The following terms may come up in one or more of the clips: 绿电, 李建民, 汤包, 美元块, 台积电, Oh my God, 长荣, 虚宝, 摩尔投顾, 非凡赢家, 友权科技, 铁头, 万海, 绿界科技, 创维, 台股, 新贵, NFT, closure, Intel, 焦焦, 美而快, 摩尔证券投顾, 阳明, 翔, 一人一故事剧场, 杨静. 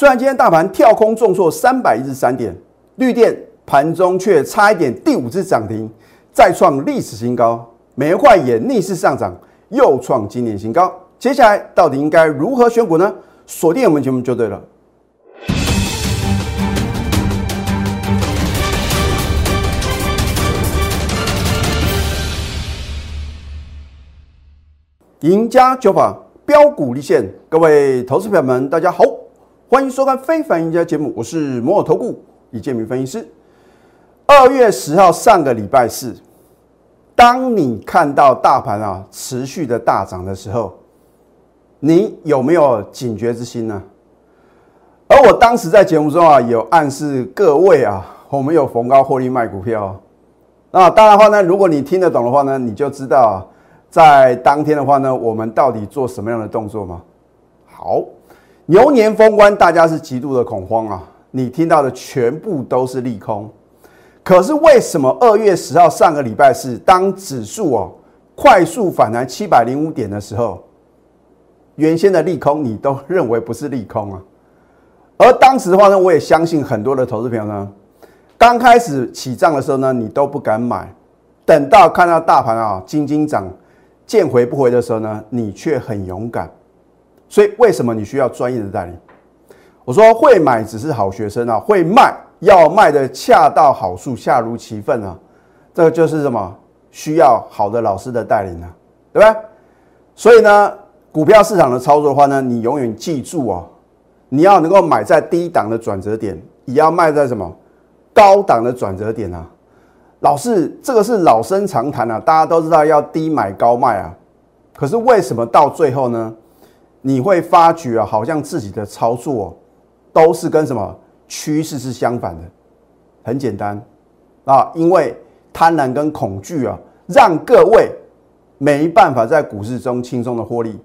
虽然今天大盘跳空重挫313点，绿电盘中却差一点第五次涨停，再创历史新高。美元块也逆势上涨，又创今年新高。接下来到底应该如何选股呢？锁定我们节目就对了。 赢家九法标股立现，各位投资朋友们，大家好，欢迎收看《非凡赢家》节目，我是摩尔投顾李建民分析师。2月10号，上个礼拜四，当你看到大盘持续的大涨的时候，你有没有警觉之心呢？而我当时在节目中有暗示各位我们有逢高获利卖股票那当然的话呢，如果你听得懂的话呢，你就知道在当天的话呢，我们到底做什么样的动作吗？好，牛年封关，大家是极度的恐慌啊！你听到的全部都是利空，可是为什么2月10号上个礼拜四，当指数快速反弹705点的时候，原先的利空你都认为不是利空啊？而当时的话呢，我也相信很多的投资朋友呢，刚开始起涨的时候呢，你都不敢买，等到看到大盘斤斤涨。 见回不回的时候呢，你却很勇敢，所以为什么你需要专业的代理？我说会买只是好学生会卖要卖的恰到好处，恰如其分这个就是什么？需要好的老师的带领对不对？所以呢，股票市场的操作的话呢，你永远记住你要能够买在低档的转折点，也要卖在什么高档的转折点老师，这个是老生常谈大家都知道要低买高卖可是为什么到最后呢？你会发觉好像自己的操作都是跟什么趋势是相反的。很简单因为贪婪跟恐惧让各位没办法在股市中轻松的获利。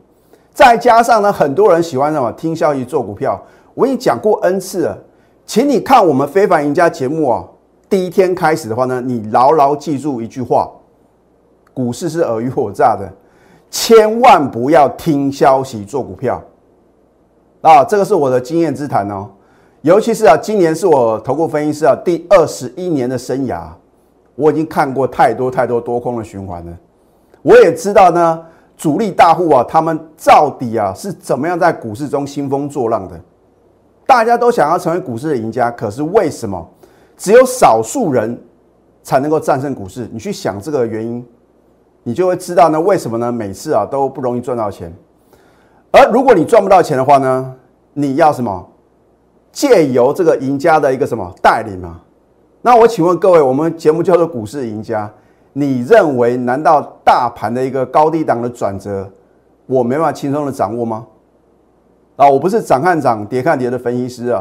再加上呢，很多人喜欢什么听消息做股票，我已经讲过 N 次了，请你看我们非凡赢家节目第一天开始的话呢，你牢牢记住一句话：股市是尔虞我诈的，千万不要听消息做股票。这个是我的经验之谈尤其是今年是我投顾分析师第21年的生涯，我已经看过太多多空的循环了。我也知道呢，主力大户他们到底是怎么样在股市中兴风作浪的。大家都想要成为股市的赢家，可是为什么？ 只有少数人才能够战胜股市，你去想这个原因，你就会知道呢为什么呢？每次都不容易赚到钱，而如果你赚不到钱的话呢，你要什么？借由这个赢家的一个什么带领嘛？那我请问各位，我们节目叫做股市赢家，你认为难道大盘的一个高低档的转折，我没办法轻松的掌握吗？我不是涨看涨、跌看跌的分析师。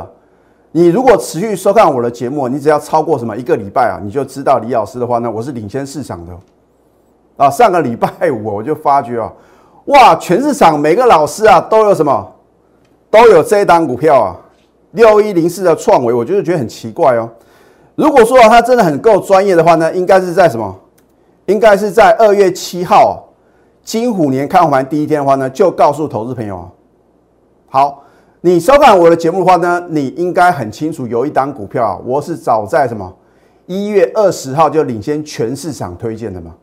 你如果持续收看我的节目，你只要超过什么一个礼拜你就知道李老师的话呢，我是领先市场的上个礼拜五我就发觉哇，全市场每个老师都有什么，都有这一档股票6104的创惟，我就是觉得很奇怪如果说他真的很够专业的话呢，应该是在什么？应该是在2月7号金虎年开盘第一天的话呢，就告诉投资朋友好。 你收看我的节目的话呢，你应该很清楚，有一档股票我是早在什么1月20号就领先全市场推荐的嘛，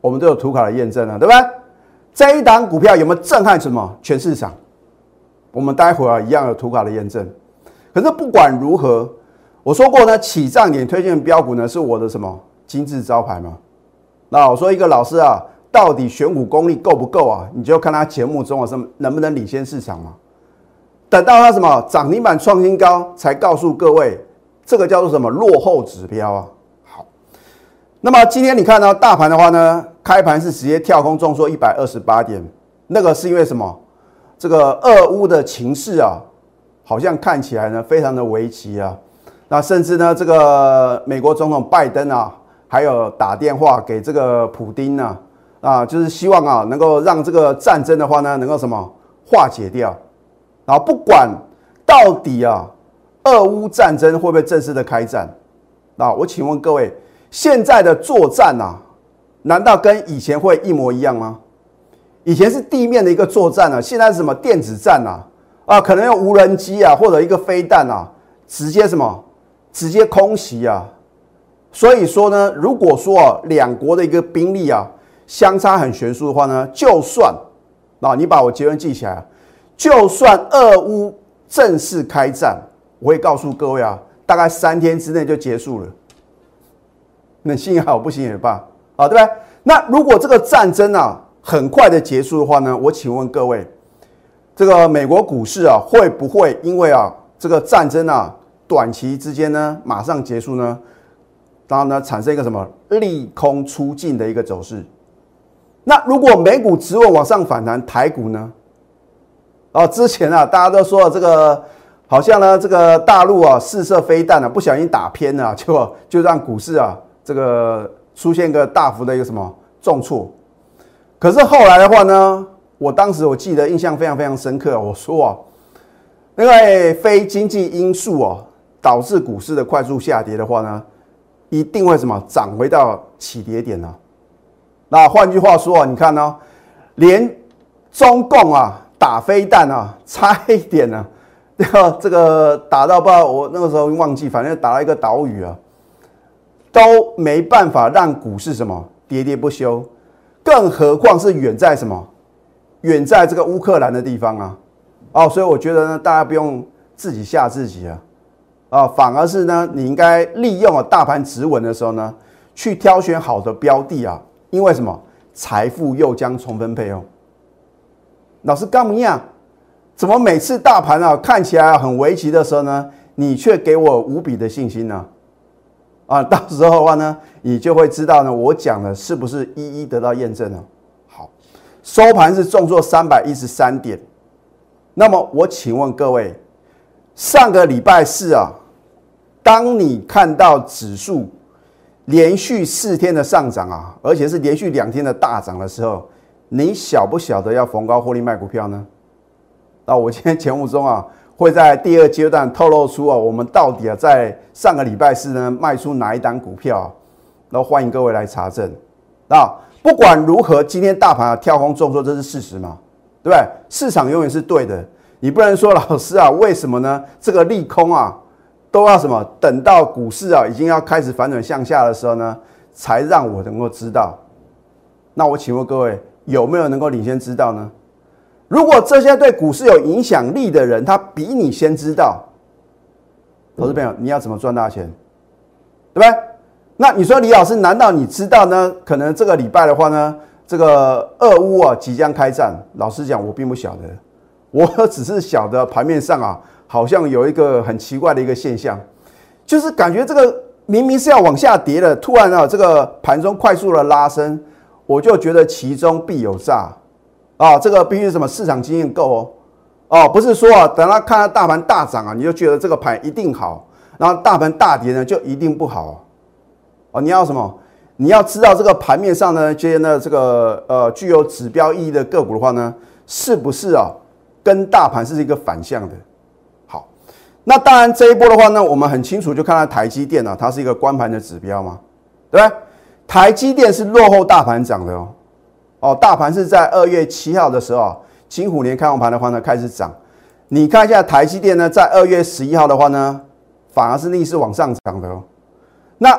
我们都有图卡的验证对不对？这一档股票有没有震撼什么全市场？我们待会一样有图卡的验证。可是不管如何，我说过呢，起涨点推荐的标股呢是我的什么金字招牌嘛。那我说一个老师到底选股功力够不够你就看他节目中能不能领先市场嘛。 等到它什么涨停板创新高，才告诉各位，这个叫做什么落后指标好，那么今天你看到大盘的话呢，开盘是直接跳空重挫128点，那个是因为什么？这个俄乌的情势好像看起来呢非常的危急那甚至呢，这个美国总统拜登还有打电话给这个普丁就是希望能够让这个战争的话呢，能够什么化解掉。 然后不管到底俄乌战争会不会正式的开战？我请问各位，现在的作战难道跟以前会一模一样吗？以前是地面的一个作战现在是什么电子战啊，可能用无人机啊，或者一个飞弹啊，直接什么，直接空袭啊。所以说呢，如果说啊，两国的一个兵力啊相差很悬殊的话呢，就算啊，你把我结论记起来啊，就算俄乌正式开战，我会告诉各位啊，大概3天之内就结束了。那信好不行也罢啊，对不对？那如果这个战争啊很快的结束的话呢，我请问各位，这个美国股市啊会不会因为啊这个战争啊短期之间呢马上结束呢？然后呢产生一个什么利空出尽的一个走势？那如果美股直稳往上反弹，台股呢？啊，之前啊大家都说这个好像呢这个大陆啊试射飞弹啊不小心打偏了、啊，结果就让股市啊这个出现一个大幅的一个什么重挫。可是后来的话呢，我当时我记得印象非常非常深刻，我说啊，因为非经济因素啊导致股市的快速下跌的话呢，一定会什么涨回到起跌点啊。那换句话说啊，你看哦，连中共啊打飞弹啊，差一点啊，这个打到不知道我那个时候忘记，反正打到一个岛屿啊，都没办法让股市什么喋喋不休，更何况是远在什么远在这个乌克兰的地方啊，哦，所以我觉得呢，大家不用自己吓自己啊。啊，反而是呢，你应该利用大盘止稳的时候呢，去挑选好的标的啊。因为什么？财富又将重分配哦。老师干嘛呀？怎么每次大盘啊看起来很危急的时候呢，你却给我无比的信心呢、啊？啊，到时候的话呢，你就会知道呢，我讲的是不是一一得到验证呢、啊？好，收盘是重挫313点。那么我请问各位，上个礼拜四啊，当你看到指数连续4天的上涨啊，而且是连续2天的大涨的时候，你晓不晓得要逢高获利卖股票呢？那我今天节目中啊，会在第二阶段透露出啊，我们到底啊在上个礼拜四呢卖出哪一档股票、啊，然后欢迎各位来查证。那不管如何，今天大盘啊跳空重挫，这是事实嘛？对不对？市场永远是对的。你不能说老师啊，为什么呢？这个利空啊，都要什么？等到股市啊已经要开始反转向下的时候呢，才让我能够知道。那我请问各位，有没有能够领先知道呢？如果这些对股市有影响力的人，他比你先知道，投资朋友，你要怎么赚大钱？对不对？那你说李老师，难道你知道呢？可能这个礼拜的话呢，这个俄乌啊即将开战。老实讲，我并不晓得。我只是晓得盘面上啊，好像有一个很奇怪的一个现象，就是感觉这个明明是要往下跌的，突然啊，这个盘中快速的拉升，我就觉得其中必有诈啊！这个必须什么市场经验够哦，哦，不是说啊，等他看到大盘大涨啊，你就觉得这个盘一定好，然后大盘大跌呢就一定不好哦。你要什么？你要知道这个盘面上呢，这些呢这个具有指标意义的个股的话呢，是不是啊？跟大盘是一个反向的。好，那当然这一波的话呢，我们很清楚就看到台积电啊，它是一个关盘的指标嘛，对不对？台积电是落后大盘涨的哦，哦，大盘是在2月7号的时候、啊，金虎年开红盘的话呢开始涨。你看一下台积电呢，在2月11号的话呢，反而是逆势往上涨的哦。那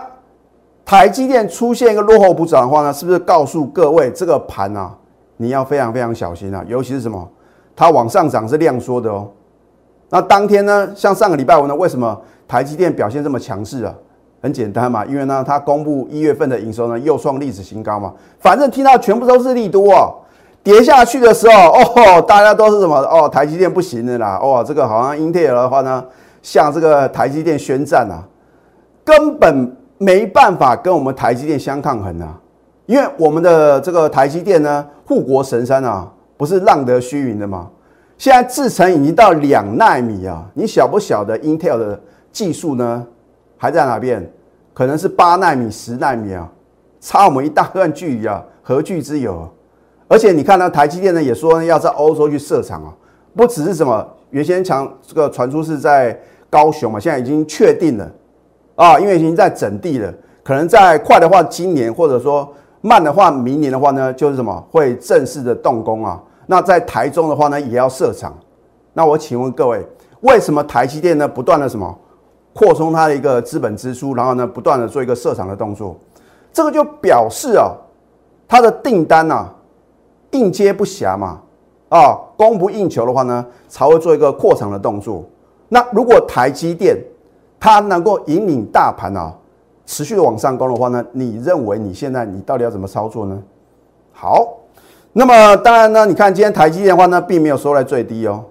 台积电出现一个落后补涨的话呢，是不是告诉各位这个盘啊，你要非常非常小心啊，尤其是什么？它往上涨是量缩的哦。那当天呢，像上个礼拜五呢，为什么台积电表现这么强势啊？很简单嘛，因为呢，它公布1月份的营收呢，又创历史新高嘛。反正听到全部都是利多哦。跌下去的时候，哦，大家都是什么哦，台积电不行的啦，哦，这个好像 Intel 的话呢，向这个台积电宣战啊，根本没办法跟我们台积电相抗衡啊，因为我们的这个台积电呢，护国神山啊。不是浪得虚名的吗？现在制程已经到2奈米啊！你晓不晓得 Intel 的技术呢？还在哪边？可能是8奈米、10奈米啊，差我们一大段距离啊，何惧之有、啊？而且你看呢，台积电呢也说呢要在欧洲去设厂啊，不只是什么原先强这个传出是在高雄嘛，现在已经确定了啊，因为已经在整地了，可能在快的话今年，或者说慢的话明年的话呢，就是什么会正式的动工啊。那在台中的话呢，也要设厂，那我请问各位，为什么台积电呢不断的什么扩充它的一个资本支出，然后呢不断的做一个设厂的动作？这个就表示啊，它的订单啊应接不暇嘛，啊供不应求的话呢，才会做一个扩厂的动作。那如果台积电它能够引领大盘啊持续的往上攻的话呢，你认为你现在你到底要怎么操作呢？好，那么当然呢，你看今天台积电的话呢，并没有收在最低哦，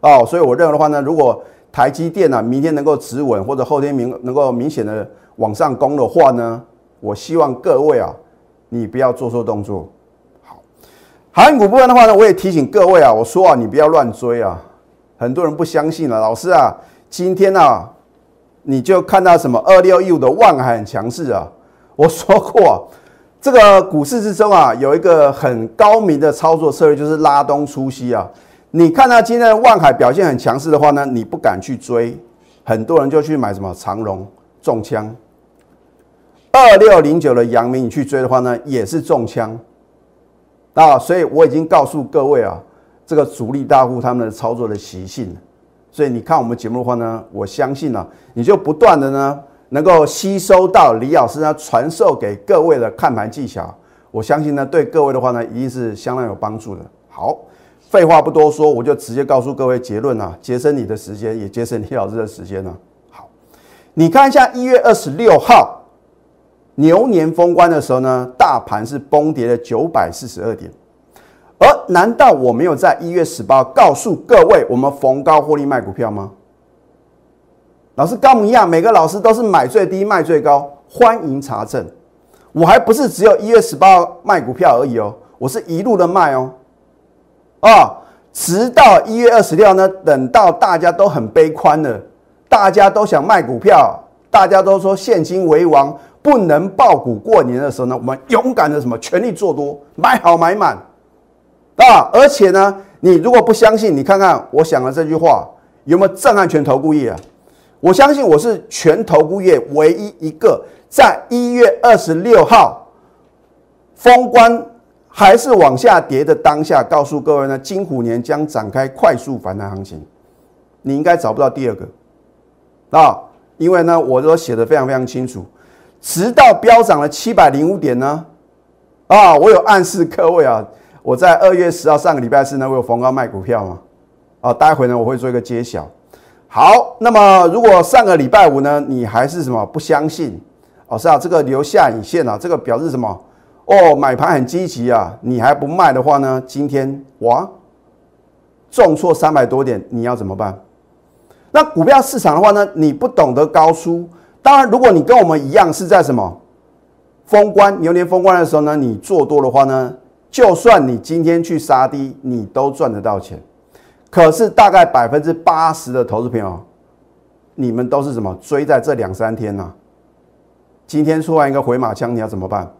哦，所以我认为的话呢，如果台积电呢、明天能够止稳，或者后天能够明显的往上攻的话呢，我希望各位啊，你不要做错动作。好，航运股部分的话呢，我也提醒各位啊，我说啊，你不要乱追啊，很多人不相信了、啊，老师啊，今天啊，你就看到什么2615的万海很强势啊，我说过、啊。这个股市之中啊，有一个很高明的操作策略，就是拉东出西啊。你看到今天的万海表现很强势的话呢，你不敢去追，很多人就去买什么长荣中枪。2609的阳明你去追的话呢，也是中枪。啊，所以我已经告诉各位啊，这个主力大户他们的操作的习性。所以你看我们节目的话呢，我相信啊，你就不断的呢。能够吸收到李老师呢传授给各位的看盘技巧，我相信呢对各位的话呢一定是相当有帮助的。好，废话不多说，我就直接告诉各位结论啊，节省你的时间，也节省李老师的时间啊。好，你看一下1月26号牛年封关的时候呢，大盘是崩跌了942点，而难道我没有在1月18号告诉各位我们逢高获利卖股票吗？老师跟我们一样，每个老师都是买最低卖最高，欢迎查证。我还不是只有1月18号卖股票而已哦，我是一路的卖哦，啊，直到1月26号呢，等到大家都很悲观了，大家都想卖股票，大家都说现金为王，不能抱股过年的时候呢，我们勇敢的什么全力做多，买好买满，啊，而且呢，你如果不相信，你看看我想的这句话有没有震撼全投顾业啊？我相信我是全投顾业唯一一个在1月26号封关还是往下跌的当下，告诉各位呢，金虎年将展开快速反弹行情。你应该找不到第二个啊，因为呢，我都写得非常非常清楚，直到飙涨了705点呢，啊，我有暗示各位啊，我在2月10号上个礼拜四呢，我有逢高卖股票嘛，啊，待会呢我会做一个揭晓。好，那么如果上个礼拜五呢，你还是什么不相信？哦，是啊，这个留下影线啊，这个表示什么？哦，买盘很积极啊，你还不卖的话呢，今天哇，重挫300多点，你要怎么办？那股票市场的话呢，你不懂得高出，当然，如果你跟我们一样是在什么封关牛年封关的时候呢，你做多的话呢，就算你今天去杀低，你都赚得到钱。可是大概80%的投资朋友，你们都是什么追在这两三天啊，今天出完一个回马枪，你要怎么办？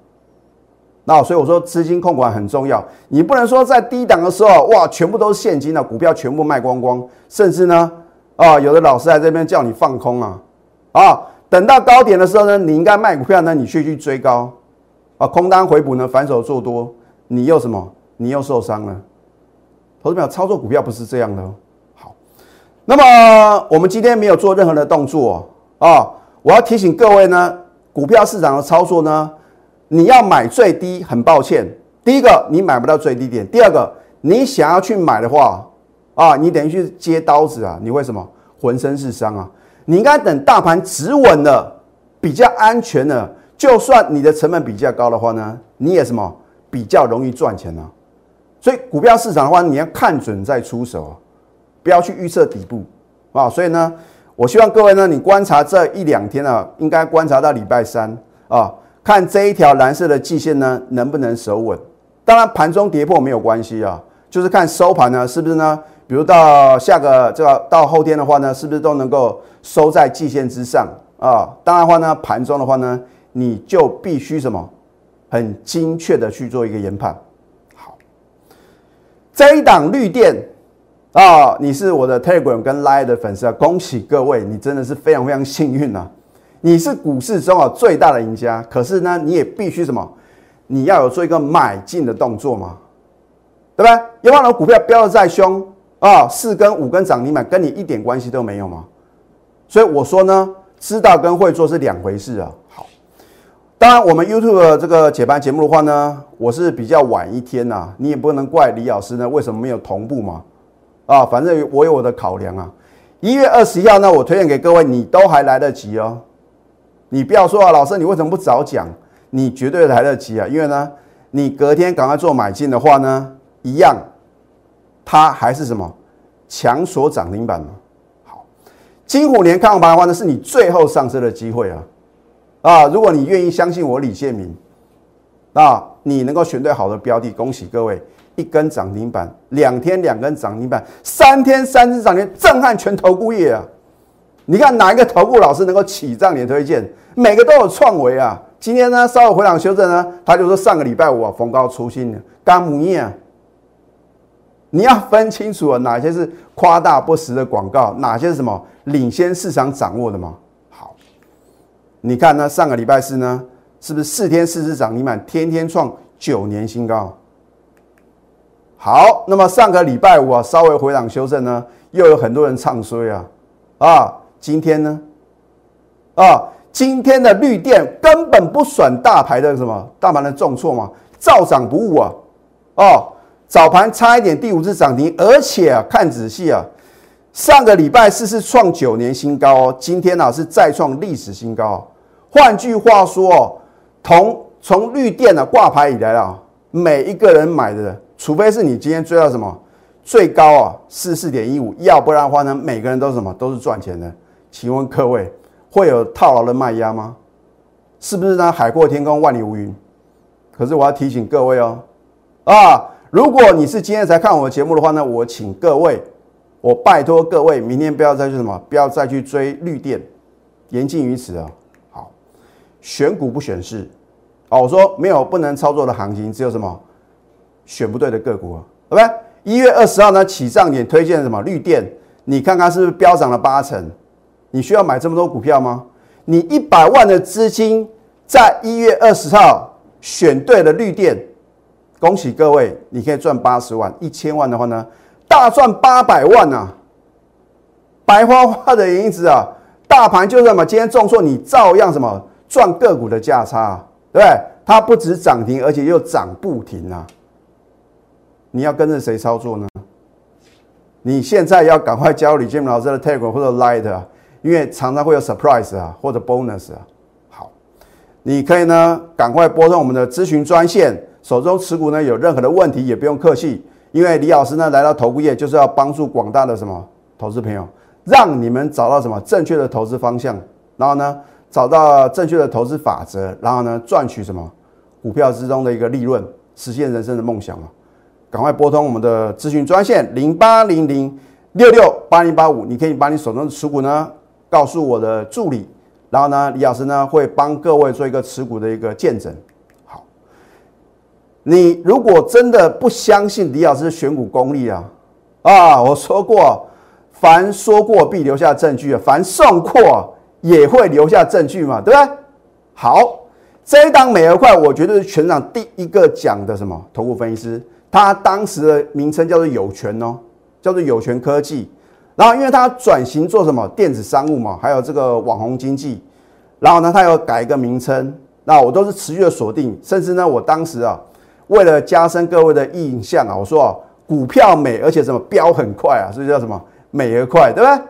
那所以我说资金控管很重要，你不能说在低档的时候哇，全部都是现金啊，股票全部卖光光，甚至呢啊，有的老师在这边叫你放空啊，啊，等到高点的时候呢，你应该卖股票呢，你去追高啊，空单回补呢，反手做多，你又什么？你又受伤了。投资朋友，操作股票不是这样的哦。好，那么我们今天没有做任何的动作哦。哦，我要提醒各位呢，股票市场的操作呢，你要买最低，很抱歉，第一个你买不到最低点，第二个你想要去买的话啊，你等于去接刀子啊，你会什么浑身是伤啊？你应该等大盘止稳了，比较安全了，就算你的成本比较高的话呢，你也什么比较容易赚钱啊。所以股票市场的话，你要看准再出手啊，不要去预测底部啊。所以呢，我希望各位呢，你观察这一两天啊，应该观察到礼拜三啊，看这一条蓝色的季线呢能不能守稳。当然盘中跌破没有关系啊，就是看收盘呢是不是呢，比如到下个这个到后天的话呢，是不是都能够收在季线之上啊？当然的话呢，盘中的话呢，你就必须什么很精确的去做一个研判。这一档绿电啊，你是我的 Telegram 跟 Line 的粉丝啊，恭喜各位，你真的是非常非常幸运啊！你是股市中啊最大的赢家，可是呢，你也必须什么？你要有做一个买进的动作嘛，对不对？要不然股票飙得再凶，啊，4根5根涨停板跟你一点关系都没有吗？所以我说呢，知道跟会做是两回事啊。好，当然我们 YouTube 的这个解盘节目的话呢，我是比较晚一天呐、啊，你也不能怪李老师呢为什么没有同步嘛。啊，反正我有我的考量啊。1月20号呢，我推荐给各位，你都还来得及哦。你不要说啊，老师你为什么不早讲？你绝对来得及啊，因为呢，你隔天赶快做买进的话呢，一样，它还是什么强锁涨停板嘛。好，金虎年看盘的话呢，是你最后上车的机会啊！啊，如果你愿意相信我李建明，那你能够选对好的标的，恭喜各位，1根涨停板，2天2根涨停板，3天3只涨停，震撼全投顾业啊！你看哪一个投顾老师能够起涨点推荐？每个都有创维啊！今天呢，稍微回档修正呢，他就说上个礼拜五啊，逢高出新的干母业啊，你要分清楚啊，哪些是夸大不实的广告，哪些是什么领先市场掌握的嘛？好，你看呢，上个礼拜四呢，是不是4天4只涨停板，天天创9年新高？好，那么上个礼拜五啊，稍微回档修正呢，又有很多人唱衰啊，今天呢，今天的绿电根本不算大盘的重挫嘛，照涨不误啊！哦，早盘差一点第5只涨停，而且啊，看仔细啊，上个礼拜四是创9年新高哦，今天啊是再创历史新高哦。换句话说哦，从绿电啊挂牌以来啊，每一个人买的，除非是你今天追到什么最高啊44.15，要不然的话呢，每个人都是什么都是赚钱的。请问各位，会有套牢的卖压吗？是不是呢？海阔天空，万里无云。可是我要提醒各位哦，如果你是今天才看我的节目的话呢，我请各位，我拜托各位，明天不要再去什么，不要再去追绿电，言尽于此啊。好，选股不选市啊，我说没有不能操作的行情，只有什么选不对的个股啊，好吧？1月20号呢，起涨点推荐什么绿电，你看看是不是飙涨了8成？你需要买这么多股票吗？你100万的资金在1月20号选对了绿电，恭喜各位，你可以赚80万。1000万的话呢，大赚800万啊！白花花的银子啊！大盘就是什么，今天重挫，你照样什么赚个股的价差、啊，对不对？它不止涨停，而且又涨不停啊！你要跟着谁操作呢？你现在要赶快加入李建明老师的 Telegram 或者 Line 啊！因为常常会有 surprise 啊，或者 bonus 啊。好，你可以呢赶快拨通我们的咨询专线。手中持股呢有任何的问题也不用客气，因为李老师呢来到投顾业就是要帮助广大的什么投资朋友，让你们找到什么正确的投资方向，然后呢找到正确的投资法则，然后呢赚取什么股票之中的一个利润，实现人生的梦想嘛。赶快拨通我们的咨询专线0800668085，你可以把你手中的持股呢告诉我的助理，然后呢，李老师呢会帮各位做一个持股的一个见证。好，你如果真的不相信李老师的选股功力啊，我说过，凡说过必留下证据啊，凡送过也会留下证据嘛，对不对？好，这一档美而快，我觉得是全场第一个讲的什么投顾分析师，他当时的名称叫做友权哦，叫做友权科技。然后，因为它转型做什么电子商务嘛，还有这个网红经济，然后呢，它有改一个名称。那我都是持续的锁定，甚至呢，我当时啊，为了加深各位的印象啊，我说啊，股票美，而且什么飙很快啊，所以叫什么美而快，对不对？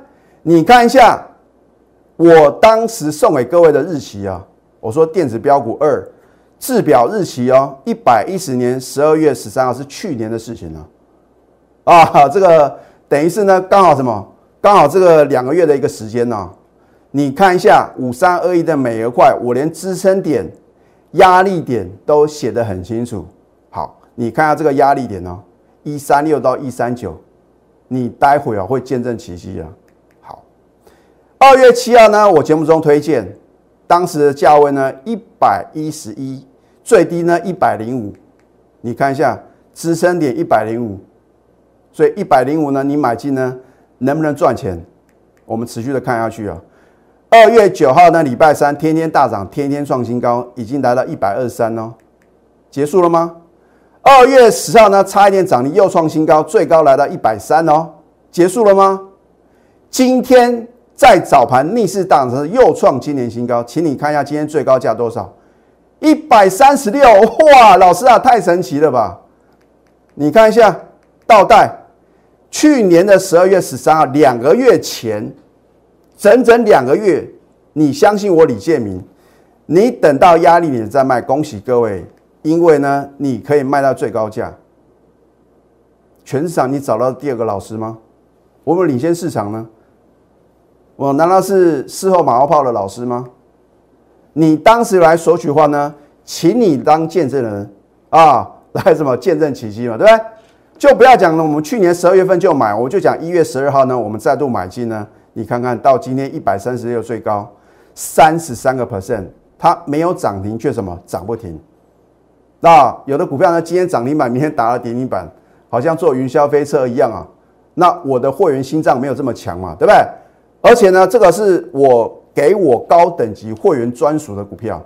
你看一下我当时送给各位的日期啊，我说电子标股2，制表日期哦，2010年12月13号是去年的事情了啊，这个。等于是呢，刚好什么？刚好这个2个月的一个时间呢、啊，你看一下5321的美而快，我连支撑点、压力点都写得很清楚。好，你看一下这个压力点呢、啊，136到139，你待会啊会见证奇迹啊。好，2月7号呢，我节目中推荐，当时的价位呢111，最低呢105，你看一下支撑点105。所以105呢，你买进呢，能不能赚钱？我们持续的看下去啊。2月9号呢，礼拜三天天大涨，天天创新高，已经来到123哦。结束了吗？2月10号呢，差一点涨停又创新高，最高来到130哦。结束了吗？今天在早盘逆势大涨，又创今年新高。请你看一下今天最高价多少？136，哇，老师啊，太神奇了吧！你看一下倒带，去年的12月13号，2个月前，整整2个月。你相信我，李建明，你等到压力你再卖，恭喜各位，因为呢，你可以卖到最高价。全市场你找到第2个老师吗？我们领先市场呢？我难道是事后马后炮的老师吗？你当时来索取的话呢，请你当见证人啊，来什么见证奇迹嘛，对不对？就不要讲了，我们去年12月份就买，我就讲1月12号呢，我们再度买进呢。你看看到今天136最高，33%， 它没有涨停却什么涨不停。那有的股票呢，今天涨停板，明天打了跌停板，好像坐云霄飞车一样啊。那我的会员心脏没有这么强嘛，对不对？而且呢，这个是我。给我高等级会员专属的股票，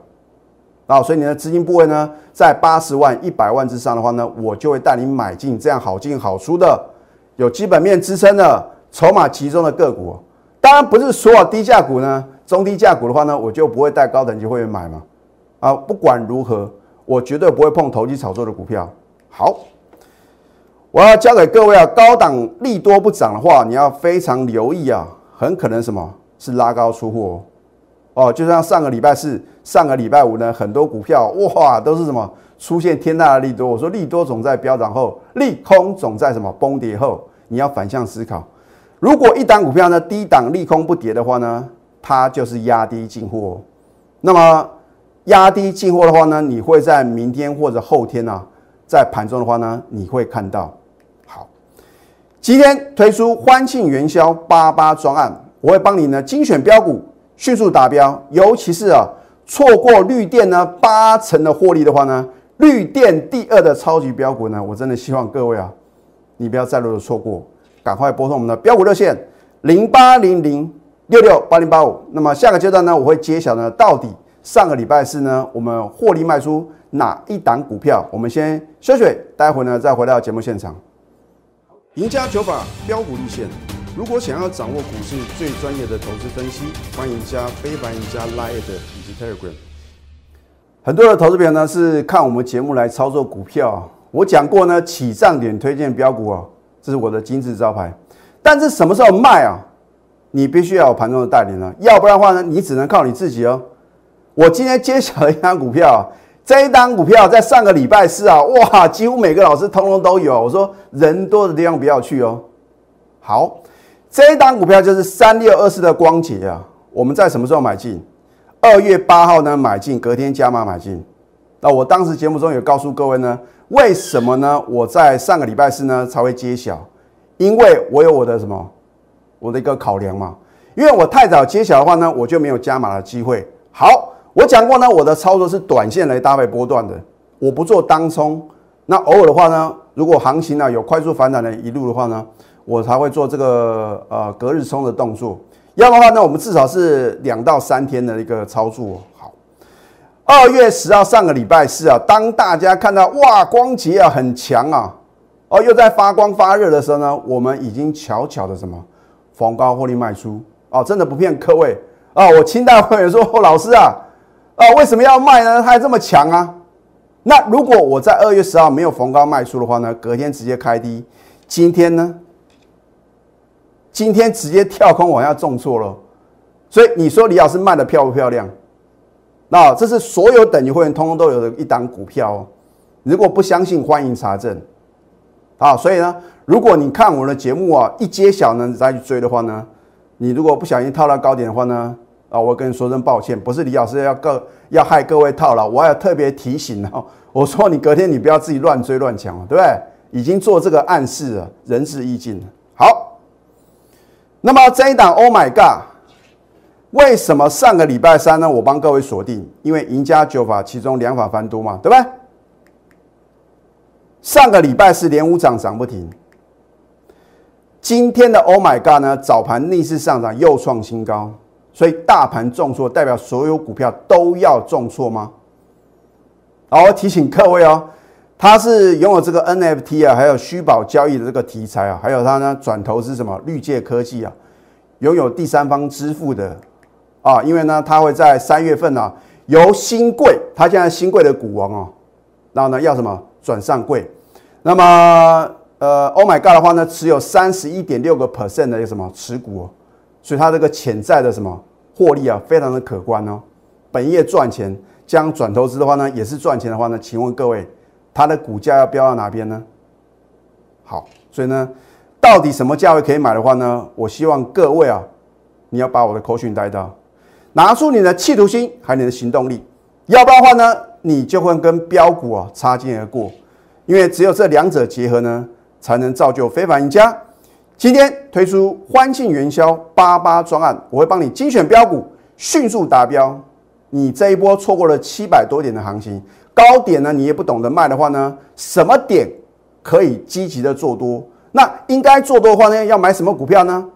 啊，所以你的资金部位呢，在80万、100万之上的话呢，我就会带你买进这样好进好出的、有基本面支撑的、筹码集中的个股。当然，不是所有低价股呢，中低价股的话呢，我就不会带高等级会员买嘛。啊，不管如何，我绝对不会碰投机炒作的股票。好，我要教给各位啊，高档利多不涨的话，你要非常留意啊，很可能什么？是拉高出货哦，就像上个礼拜四、上个礼拜五呢，很多股票哇都是什么出现天大的利多。我说利多总在飙涨后，利空总在什么崩跌后。你要反向思考，如果一档股票呢低档利空不跌的话呢，它就是压低进货。那么压低进货的话呢，你会在明天或者后天啊，在盘中的话呢，你会看到。好，今天推出欢庆元宵88专案。我会帮你呢精选标股，迅速达标，尤其是啊错过绿电呢8成的获利的话呢，绿电第2的超级标股呢，我真的希望各位啊，你不要再度错过，赶快拨通我们的标股热线0800668085。那么下个阶段呢，我会揭晓呢到底上个礼拜四呢我们获利卖出哪一档股票。我们先休息，待会呢再回到节目现场。赢家九法标股路线。如果想要掌握股市最专业的投资分析，欢迎加非凡、加 Line 以及 Telegram。很多的投资朋友呢是看我们节目来操作股票、啊，我讲过呢，起涨点推荐标股啊，这是我的金字招牌。但是什么时候卖啊？你必须要有盘中的带领了、啊，要不然的话呢，你只能靠你自己哦。我今天揭晓了一档股票、啊，这一档股票在上个礼拜四啊，哇，几乎每个老师通通都有。我说人多的地方不要去哦。好。这一档股票就是3624的光捷啊，我们在什么时候买进？2月8号呢买进，隔天加码买进。那我当时节目中有告诉各位呢，为什么呢？我在上个礼拜四呢才会揭晓，因为我有我的什么，我的一个考量嘛。因为我太早揭晓的话呢，我就没有加码的机会。好，我讲过呢，我的操作是短线来搭配波段的，我不做当冲。那偶尔的话呢，如果行情啊有快速反弹的一路的话呢。我才会做这个隔日冲的动作，要不然的话呢，我们至少是2到3天的一个操作。好，2月10号上个礼拜四啊，当大家看到哇光捷啊很强啊，哦又在发光发热的时候呢，我们已经悄悄的什么逢高获利卖出啊，真的不骗各位啊。我清代会员说、哦、老师啊，为什么要卖呢？它还这么强啊。那如果我在2月10号没有逢高卖出的话呢，隔天直接开低，今天呢？今天直接跳空往下重挫了，所以你说李老师卖的漂不漂亮？那这是所有等级会员通通都有的一档股票哦。如果不相信，欢迎查证。啊，所以呢，如果你看我的节目啊，一揭晓呢再去追的话呢，你如果不小心套到高点的话呢，啊，我跟你说声抱歉，不是李老师要害各位套牢，我还要特别提醒哦，我说你隔天你不要自己乱追乱抢哦，对不对？已经做这个暗示了，仁至义尽了。好。那么这一档 Oh my God， 为什么上个礼拜三呢？我帮各位锁定，因为赢家九法其中2法繁多嘛，对吧？上个礼拜是连5涨涨不停，今天的 Oh my God 呢，早盘逆势上涨又创新高，所以大盘重挫代表所有股票都要重挫吗？好，我提醒各位哦，它是拥有这个 NFT 啊，还有虚宝交易的这个题材啊，还有它呢转投资什么绿界科技啊，拥有第三方支付的啊，因为呢它会在3月份啊，由新贵，它现在新贵的股王哦、啊，然后呢要什么转上柜，那么Oh my God 的话呢，持有31.6% 的什么持股哦、啊，所以它这个潜在的什么获利啊，非常的可观哦，本业赚钱，将转投资的话呢也是赚钱的话呢，请问各位。它的股价要飙到哪边呢？好，所以呢，到底什么价位可以买的话呢？我希望各位啊，你要把我的口讯带到，拿出你的企图心，还有你的行动力，要不然的话呢，你就会跟标股啊擦肩而过，因为只有这两者结合呢，才能造就非凡赢家。今天推出欢庆元宵88专案，我会帮你精选标股，迅速达标。你这一波错过了700多点的行情。高点呢，你也不懂得卖的话呢，什么点可以积极的做多？那应该做多的话呢，要买什么股票呢？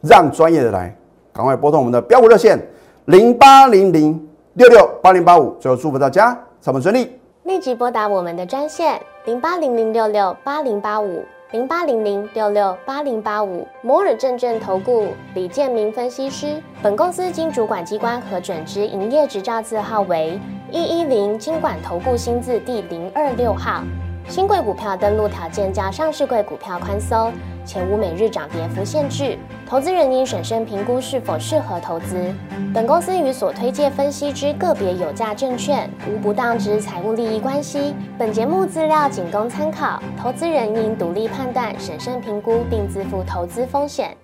让专业的来，赶快拨通我们的标股热线0800668085。最后祝福大家操盘顺利，立即拨打我们的专线08006680850800668085。摩尔证券投顾李建明分析师，本公司经主管机关核准之营业执照字号为。110金管投顾新字第026号，新贵股票登录条件较上市贵股票宽松，且无每日涨跌幅限制。投资人应审慎评估是否适合投资。本公司与所推介分析之个别有价证券无不当之财务利益关系。本节目资料仅供参考，投资人应独立判断、审慎评估并自负投资风险。